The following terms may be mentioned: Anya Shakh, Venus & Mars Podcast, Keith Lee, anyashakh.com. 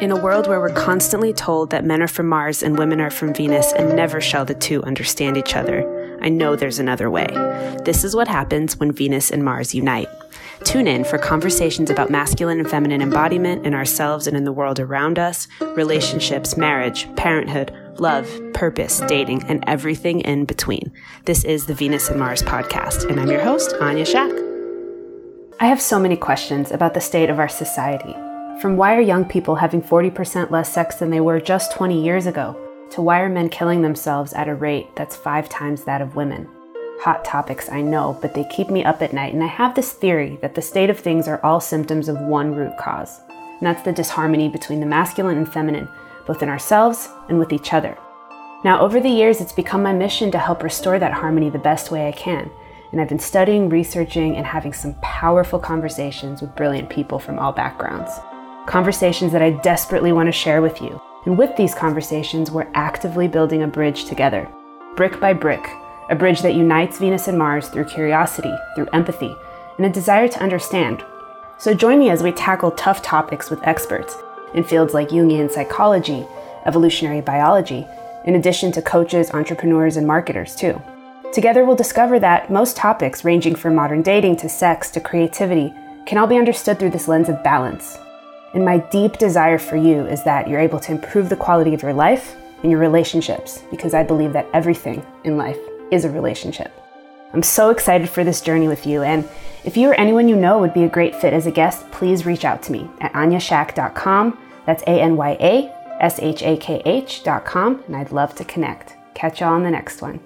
In a world where we're constantly told that men are from Mars and women are from Venus and never shall the two understand each other, I know there's another way. This is what happens when Venus and Mars unite. Tune in for conversations about masculine and feminine embodiment in ourselves and in the world around us, relationships, marriage, parenthood, love, purpose, dating, and everything in between. This is the Venus and Mars podcast, and I'm your host, Anya Shakh. I have so many questions about the state of our society. From why are young people having 40% less sex than they were just 20 years ago, to why are men killing themselves at a rate that's 5 times that of women? Hot topics, I know, but they keep me up at night, and I have this theory that the state of things are all symptoms of one root cause, and that's the disharmony between the masculine and feminine, both in ourselves and with each other. Now, over the years, it's become my mission to help restore that harmony the best way I can, and I've been studying, researching, and having some powerful conversations with brilliant people from all backgrounds. Conversations that I desperately want to share with you. And with these conversations, we're actively building a bridge together, brick by brick, a bridge that unites Venus and Mars through curiosity, through empathy, and a desire to understand. So join me as we tackle tough topics with experts in fields like Jungian psychology, evolutionary biology, in addition to coaches, entrepreneurs, and marketers too. Together, we'll discover that most topics, ranging from modern dating to sex to creativity, can all be understood through this lens of balance. And my deep desire for you is that you're able to improve the quality of your life and your relationships, because I believe that everything in life is a relationship. I'm so excited for this journey with you, and if you or anyone you know would be a great fit as a guest, please reach out to me at anyashakh.com. That's anyashakh.com, and I'd love to connect. Catch y'all on the next one.